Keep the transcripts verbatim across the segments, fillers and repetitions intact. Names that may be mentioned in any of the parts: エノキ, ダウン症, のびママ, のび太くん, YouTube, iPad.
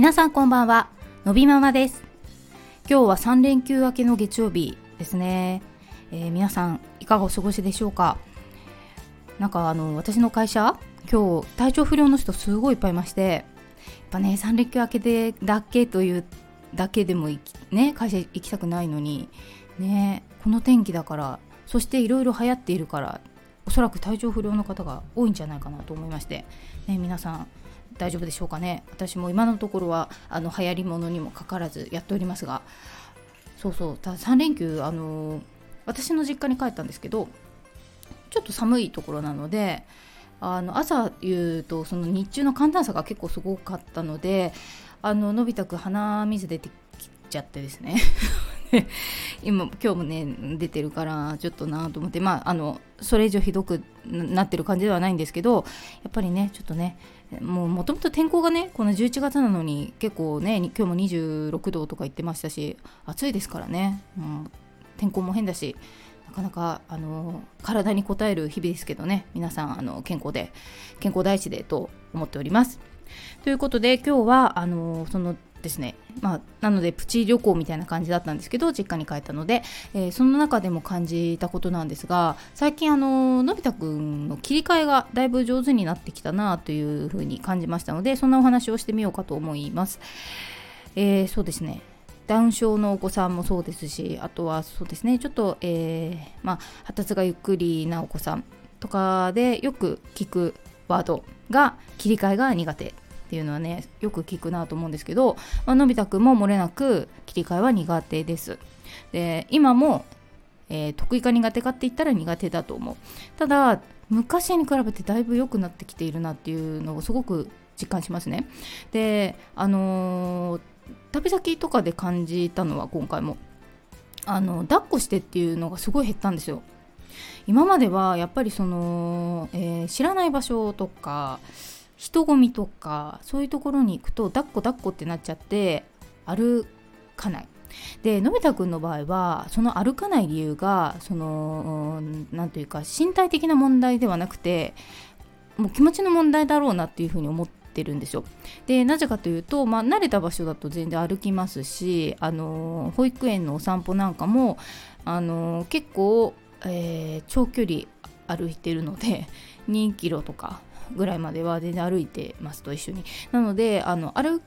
皆さんこんばんは、のびママです。今日はさん連休明けの月曜日ですね、えー、皆さんいかがお過ごしでしょうか。なんかあの私の会社、今日体調不良の人すごいいっぱいいまして、やっぱねさん連休明けでだけというだけでも行き、ね、会社行きたくないのにね、この天気だから、そしていろいろ流行っているから、おそらく体調不良の方が多いんじゃないかなと思いまして、ね、皆さん大丈夫でしょうかね。私も今のところはあの流行りものにもかからずやっておりますが、そうそうさん連休、あのー、私の実家に帰ったんですけど、ちょっと寒いところなので、あの朝言うとその日中の寒暖差が結構すごかったので、あののび太くん鼻水出てきちゃってですね今今日もね出てるからちょっとなと思って、まああのそれ以上ひどくなってる感じではないんですけど、やっぱりねちょっとね、もうもともと天候がねこのじゅういちがつなのに結構ね、今日もにじゅうろくどとか言ってましたし、暑いですからね、うん、天候も変だし、なかなかあの体に応える日々ですけどね、皆さんあの健康で健康第一でと思っております。ということで今日はあのそのですね、まあ、なのでプチ旅行みたいな感じだったんですけど、実家に帰ったので、えー、その中でも感じたことなんですが、最近あののび太くんの切り替えがだいぶ上手になってきたなというふうに感じましたので、そんなお話をしてみようかと思います。えー、そうですね、ダウン症のお子さんもそうですし、あとはそうですね、ちょっと、えーまあ、発達がゆっくりなお子さんとかでよく聞くワードが、切り替えが苦手っていうのはねよく聞くなと思うんですけど、まあのび太くんも漏れなく切り替えは苦手です。で今も、えー、得意か苦手かって言ったら苦手だと思う。ただ昔に比べてだいぶ良くなってきているなっていうのをすごく実感しますね。であのー、旅先とかで感じたのは、今回もあの抱っこしてっていうのがすごい減ったんですよ。今まではやっぱりその、えー、知らない場所とか人混みとかそういうところに行くと抱っこ抱っこってなっちゃって歩かない。でのび太くんの場合はその歩かない理由が、そのなんというか身体的な問題ではなくて、もう気持ちの問題だろうなっていうふうに思ってるんですよ。でなぜかというと、まあ、慣れた場所だと全然歩きますし、あの保育園のお散歩なんかもあの結構、えー、長距離歩いてるのでにキロとかぐらいまでは全然歩いてますと一緒に。なのであの歩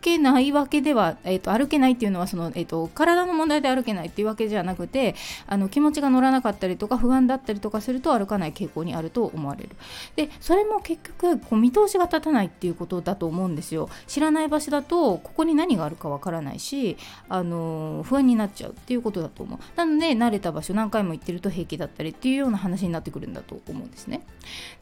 けないわけでは、えー、と歩けないっていうのはその、えー、と体の問題で歩けないっていうわけじゃなくて、あの気持ちが乗らなかったりとか不安だったりとかすると歩かない傾向にあると思われる。でそれも結局こう見通しが立たないっていうことだと思うんですよ。知らない場所だとここに何があるかわからないし、あのー、不安になっちゃうっていうことだと思う。なので慣れた場所何回も行ってると平気だったりっていうような話になってくるんだと思うんですね。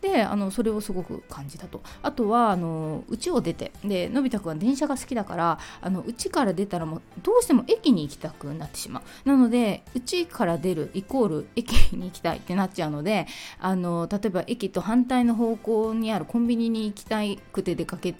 であのそれをすごく感じたと。あとはあの家を出て、でのび太くんは電車が好き好きだから、あの家から出たらもうどうしても駅に行きたくなってしまう。なので家から出るイコール駅に行きたいってなっちゃうので、あの例えば駅と反対の方向にあるコンビニに行きたくて出かけ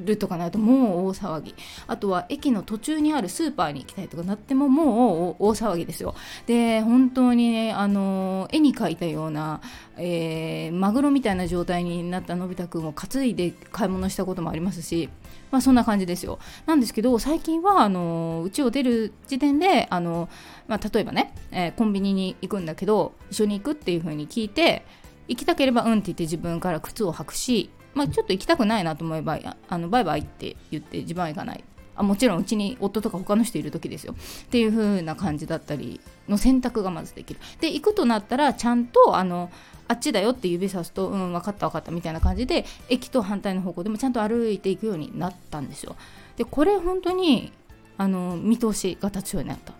るとかなるともう大騒ぎ。あとは駅の途中にあるスーパーに行きたいとかなってももう大騒ぎですよ。で本当にね、あの絵に描いたような、えー、マグロみたいな状態になったのび太くんを担いで買い物したこともありますし、まあそんな感じですよ。なんですけど最近はあの家を出る時点で、あの、まあ、例えばね、えー、コンビニに行くんだけど一緒に行くっていう風に聞いて、行きたければうんって言って自分から靴を履くし、まあ、ちょっと行きたくないなと思えばあのバイバイって言って自分は行かない。あもちろんうちに夫とか他の人いる時ですよっていう風な感じだったりの選択がまずできる。で行くとなったらちゃんとあのあっちだよって指さすと、うん分かった分かったみたいな感じで駅と反対の方向でもちゃんと歩いていくようになったんですよ。でこれ本当にあの見通しが立つようになった。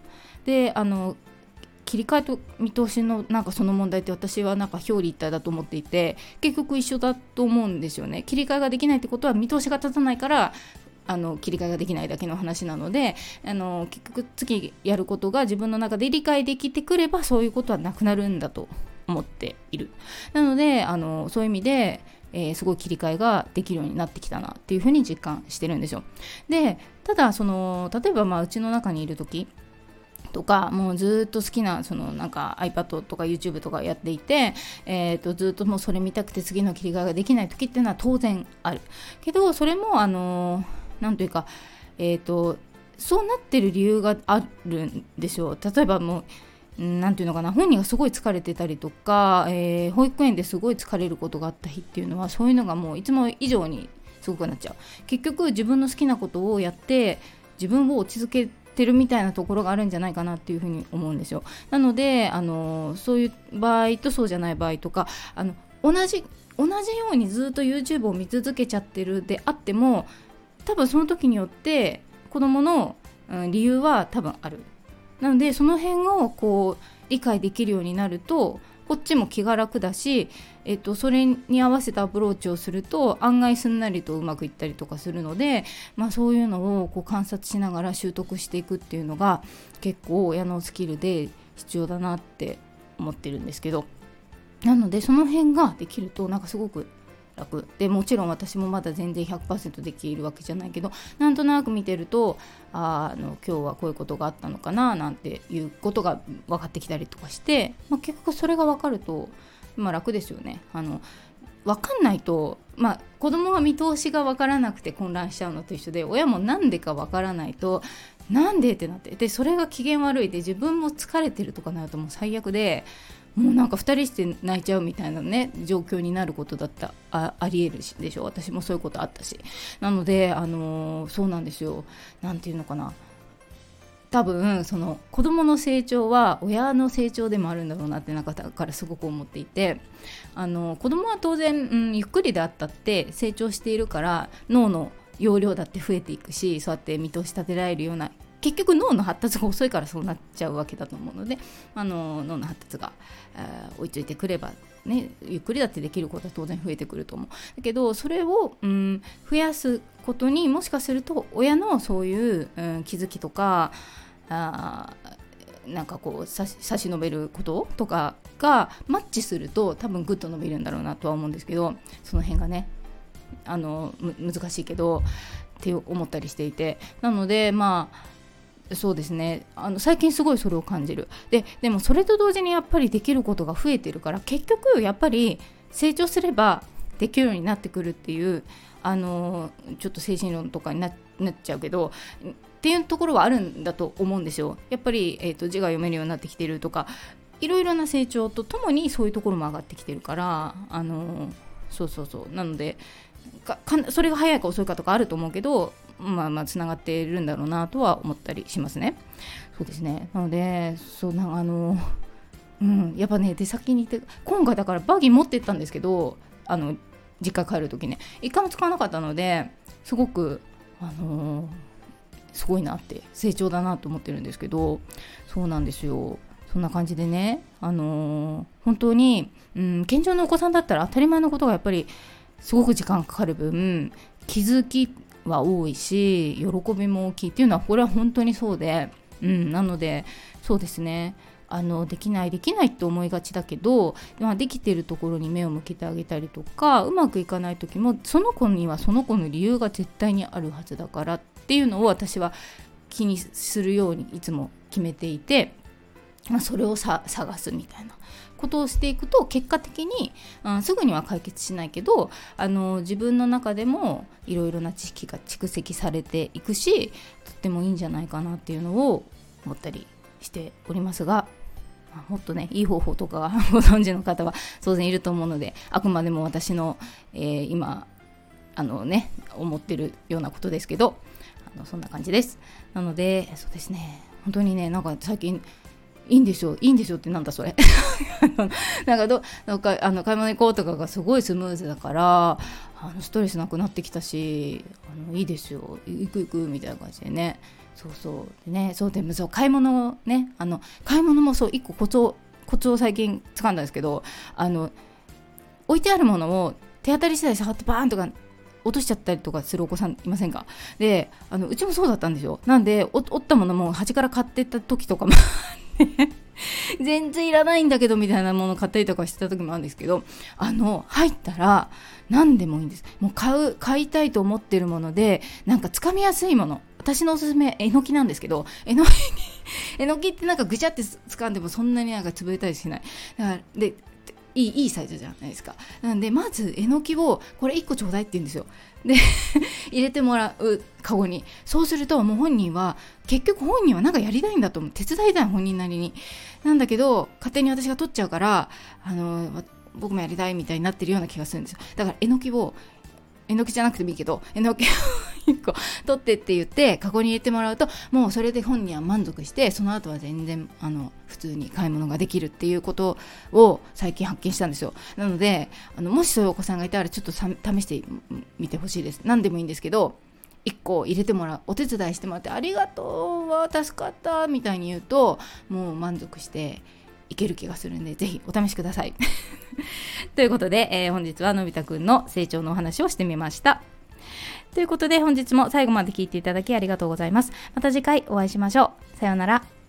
であの切り替えと見通しのなんかその問題って私はなんか表裏一体だと思っていて、結局一緒だと思うんですよね。切り替えができないってことは見通しが立たないからあの切り替えができないだけの話なので、あの結局次やることが自分の中で理解できてくればそういうことはなくなるんだと思っている。なのであのそういう意味で、えー、すごい切り替えができるようになってきたなっていうふうに実感してるんですよ。でただその例えばまあうちの中にいる時とかもうずっと好きなそのなんか iPad とか YouTube とかやっていて、えー、とずっともうそれ見たくて次の切り替えができない時っていうのは当然あるけど、それもあのーなんというか、えーと、そうなってる理由があるんですよ。例えばもうなんていうのかな、本人がすごい疲れてたりとか、えー、保育園ですごい疲れることがあった日っていうのは、そういうのがもういつも以上にすごくなっちゃう。結局自分の好きなことをやって自分を落ち着けてるみたいなところがあるんじゃないかなっていうふうに思うんですよ。なのであのそういう場合とそうじゃない場合とか、あの同じ同じようにずっと YouTube を見続けちゃってるであっても、多分その時によって子どもの、うん、理由は多分ある。なのでその辺をこう理解できるようになると、こっちも気が楽だし、えっと、それに合わせたアプローチをすると案外すんなりとうまくいったりとかするので、まあ、そういうのをこう観察しながら習得していくっていうのが結構親のスキルで必要だなって思ってるんですけど、なのでその辺ができるとなんかすごく楽で、もちろん私もまだ全然 ひゃくパーセント できるわけじゃないけど、なんとなく見てるとあの今日はこういうことがあったのかななんていうことが分かってきたりとかして、まあ、結局それが分かると、まあ、楽ですよね。あの分かんないと、まあ、子供は見通しが分からなくて混乱しちゃうのと一緒で、親もなんでか分からないとなんでってなって、でそれが機嫌悪いで自分も疲れてるとかなるともう最悪で、もうなんかふたりして泣いちゃうみたいなね状況になることだった あ, ありえるでしょ。私もそういうことあったし、なのであのー、そうなんですよ。なんていうのかな、多分その子供の成長は親の成長でもあるんだろうなって中からすごく思っていて、あのー、子供は当然、うん、ゆっくりであったって成長しているから脳の容量だって増えていくし、そうやって見通し立てられるような、結局脳の発達が遅いからそうなっちゃうわけだと思うので、あの脳の発達が、えー、追いついてくれば、ね、ゆっくりだってできることは当然増えてくると思う。だけどそれを、うん、増やすことにもしかすると親のそういう、うん、気づきとか、あなんかこう差し、差し伸べることとかがマッチすると多分グッと伸びるんだろうなとは思うんですけど、その辺がねあの難しいけどって思ったりしていて、なのでまあそうですね、あの最近すごいそれを感じる。 で, でもそれと同時にやっぱりできることが増えてるから、結局やっぱり成長すればできるようになってくるっていう、あのちょっと精神論とかに な, なっちゃうけどっていうところはあるんだと思うんですよ。やっぱり、えーと、字が読めるようになってきてるとか、いろいろな成長とともにそういうところも上がってきてるから、あのそうそうそう、なのでかかそれが早いか遅いかとかあると思うけど、まあまあつながっているんだろうなとは思ったりしますね。そうですね。なのでそうなあの、うん、やっぱね出先に行って今回だからバギー持って行ったんですけど、あの実家帰る時ね一回も使わなかったので、すごくあのすごいなって成長だなと思ってるんですけど、そうなんですよ。そんな感じでね、あの本当に、うん、健常のお子さんだったら当たり前のことがやっぱりすごく時間かかる分気づきは多いし喜びも大きいっていうのはこれは本当にそうで、うん、なのでそうですね、あのできないできないって思いがちだけど、まあ、できてるところに目を向けてあげたりとか、うまくいかない時もその子にはその子の理由が絶対にあるはずだからっていうのを私は気にするようにいつも決めていて、それをさ探すみたいなことをしていくと、結果的に、うん、すぐには解決しないけど、あの自分の中でもいろいろな知識が蓄積されていくし、とってもいいんじゃないかなっていうのを思ったりしておりますが、まあ、もっとねいい方法とかご存知の方は当然いると思うので、あくまでも私の、えー、今あのね思ってるようなことですけど、あのそんな感じです。なのでそうですね、本当にねなんか最近いいんでしょういいんでしょうってなんだそれなんかどなんかあの買い物行こうとかがすごいスムーズだから、あのストレスなくなってきたし、あのいいですよ行く行くみたいな感じでね、そうそうでねそうでもそう買い物をね、あの買い物もそう一個コツをコツを最近掴んだんですけど、あの置いてあるものを手当たり次第触ってバーンとか落としちゃったりとかするお子さんいませんか。であのうちもそうだったんですよ。なんで折ったものも端から買ってった時とかも全然いらないんだけどみたいなもの買ったりとかしてた時もあるんですけど、あの入ったら何でもいいんです。もう買う買いたいと思ってるもので、なんかつかみやすいもの、私のおすすめえのきなんですけど、えのきえのきってなんかぐちゃってつかんでもそんなになんか潰れたりしない。だからでいい、いいサイズじゃないですか。なんでまずえのきをこれいっこちょうだいって言うんですよ。で入れてもらうカゴに。そうするともう本人は結局本人はなんかやりたいんだと思う、手伝いたい本人なりになんだけど勝手に私が取っちゃうからあの僕もやりたいみたいになってるような気がするんですよ。だからえのきをえのきじゃなくてもいいけどえのきをいっこ取ってって言ってカゴに入れてもらうともうそれで本人は満足して、その後は全然あの普通に買い物ができるっていうことを最近発見したんですよ。なのであのもしそういうお子さんがいたらちょっとさ試してみてほしいです。何でもいいんですけどいっこ入れてもらう、お手伝いしてもらってありがとうは助かったみたいに言うともう満足していける気がするんで、ぜひお試しくださいということで、えー、本日はのび太くんの成長のお話をしてみました。ということで本日も最後まで聞いていただきありがとうございます。また次回お会いしましょう。さようなら。